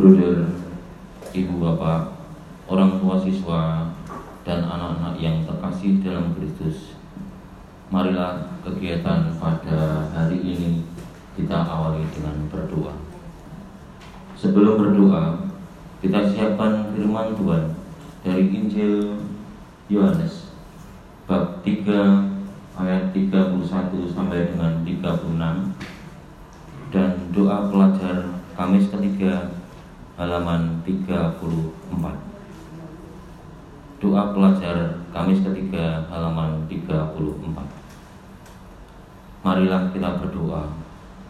Bruder, ibu bapak, orang tua siswa, dan anak-anak yang terkasih dalam Kristus. Marilah kegiatan pada hari ini kita awali dengan berdoa. Sebelum berdoa, kita siapkan firman Tuhan dari Injil Yohanes bab 3 ayat 31 sampai dengan 36 dan doa pelajar Kamis ketiga halaman 34. Doa pelajar Kamis ketiga halaman 34. Marilah kita berdoa.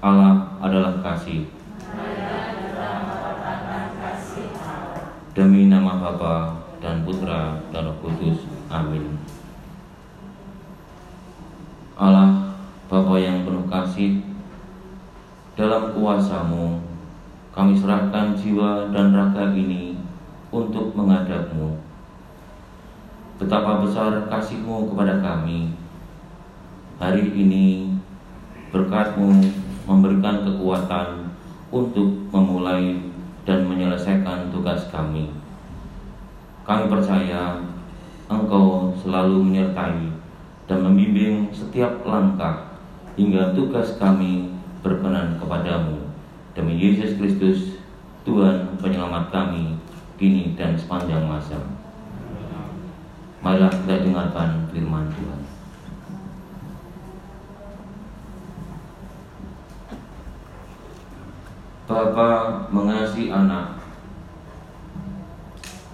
Allah adalah kasih. Demi nama Bapa dan Putra dan Roh Kudus. Amin. Allah Bapa yang penuh kasih, dalam kuasa-Mu kami serahkan jiwa dan raga ini untuk menghadap-Mu. Betapa besar kasih-Mu kepada kami. Hari ini berkat-Mu memberikan kekuatan untuk memulai dan menyelesaikan tugas kami. Kami percaya Engkau selalu menyertai dan membimbing setiap langkah hingga tugas kami berkenan kepadamu. Demi Yesus Kristus, Tuhan penyelamat kami, kini dan sepanjang masa. Marilah kita dengarkan firman Tuhan. Bapa mengasihi anak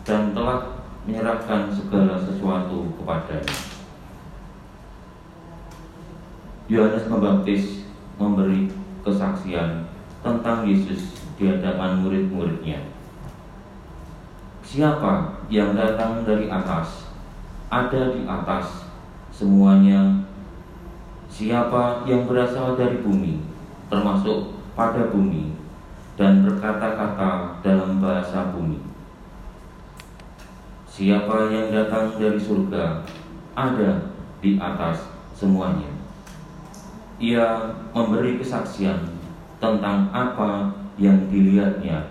dan telah menyerahkan segala sesuatu kepadanya. Yohanes Pembaptis memberi kesaksian tentang Yesus di hadapan murid-muridnya. Siapa yang datang dari atas ada di atas semuanya. Siapa yang berasal dari bumi termasuk pada bumi dan berkata-kata dalam bahasa bumi. Siapa yang datang dari surga ada di atas semuanya. Ia memberi kesaksian tentang apa yang dilihatnya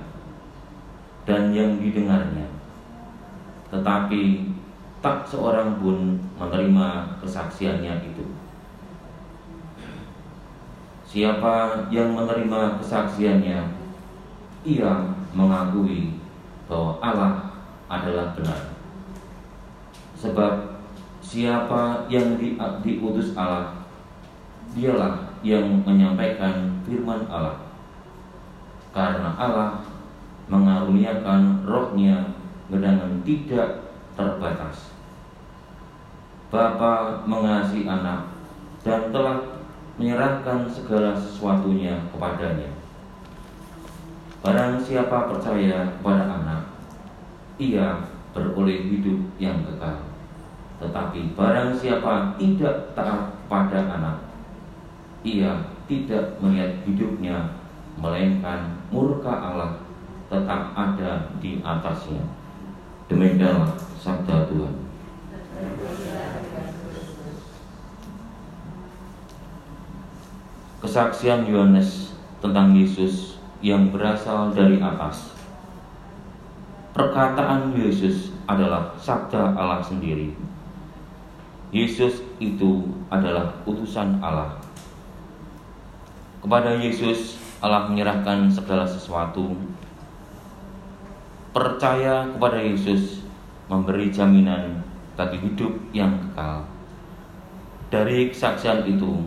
dan yang didengarnya, tetapi tak seorang pun menerima kesaksiannya itu. Siapa yang menerima kesaksiannya, ia mengakui bahwa Allah adalah benar. Sebab siapa yang diutus Allah, dialah yang menyampaikan firman Allah. Karena Allah mengaruniakan Roh-Nya dengan tidak terbatas. Bapa mengasihi anak dan telah menyerahkan segala sesuatunya kepadanya. Barang siapa percaya kepada anak, ia beroleh hidup yang kekal. Tetapi barang siapa tidak taat pada anak, ia tidak melihat hidupnya, melainkan murka Allah tetap ada di atasnya. Demikianlah sabda Tuhan. Kesaksian Yohanes tentang Yesus yang berasal dari atas. Perkataan Yesus adalah sabda Allah sendiri. Yesus itu adalah utusan Allah. Kepada Yesus Allah menyerahkan segala sesuatu. Percaya kepada Yesus memberi jaminan bagi hidup yang kekal. Dari kesaksian itu,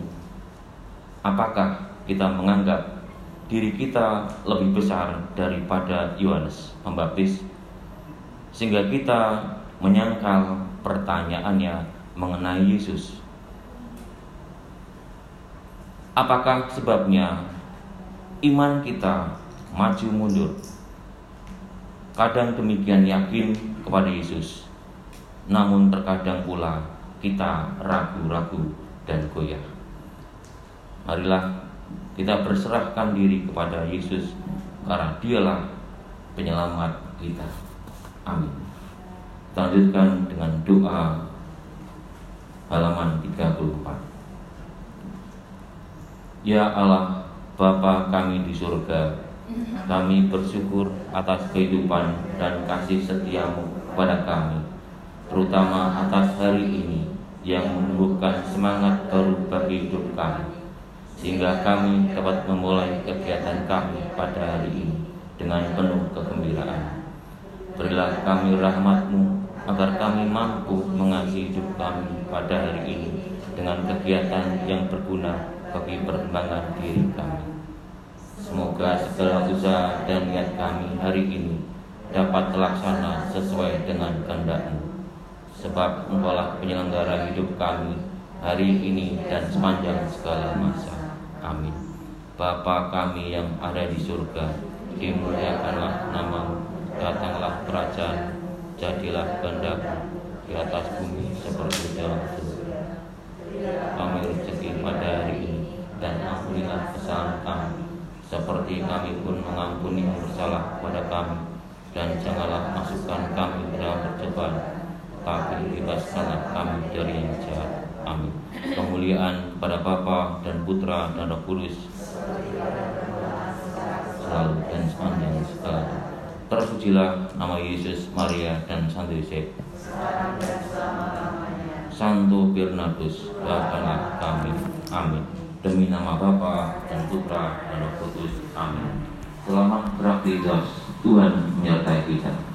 apakah kita menganggap diri kita lebih besar daripada Yohanes Pembaptis sehingga kita menyangkal pertanyaannya mengenai Yesus? Apakah sebabnya iman kita maju mundur? Kadang demikian yakin kepada Yesus, namun terkadang pula kita ragu-ragu dan goyah. Marilah kita berserahkan diri kepada Yesus, karena dialah penyelamat kita. Amin. Lanjutkan dengan doa halaman 34. Ya Allah Bapa kami di surga, Kami bersyukur atas kehidupan dan kasih setiamu kepada kami, terutama atas hari ini yang menumbuhkan semangat baru bagi hidup kami, sehingga kami dapat memulai kegiatan kami pada hari ini dengan penuh kegembiraan. Berilah kami rahmat-Mu agar kami mampu mengasihi hidup kami pada hari ini dengan kegiatan yang berguna bagi perkembangan diri kami. Semoga segala usaha dan niat kami hari ini dapat terlaksana sesuai dengan kehendak-Mu, sebab Engkaulah penyelenggara hidup kami hari ini dan sepanjang segala masa. Amin. Bapa kami yang ada di surga, dimuliakanlah nama-Mu, datanglah kerajaan, jadilah kehendak-Mu di atas bumi seperti di surga. Kami rezeki pada hari ini dan ampunilah kesalahan kami, seperti kami pun mengampuni yang bersalah kepada kami, dan janganlah masukkan kami dalam percobaan, tapi bebaskanlah kami dari yang jahat. Amin. Kemuliaan kepada Bapa dan Putra dan Roh Kudus, selalu dan sepanjang segala. Terpujilah nama Yesus, Maria, dan Santo Yosef. Santo Bernardus, doakanlah kami. Amin. Demi nama Bapa dan Putra dan Roh Kudus. Amin. Selamat beraktivitas. Tuhan menyertai kita.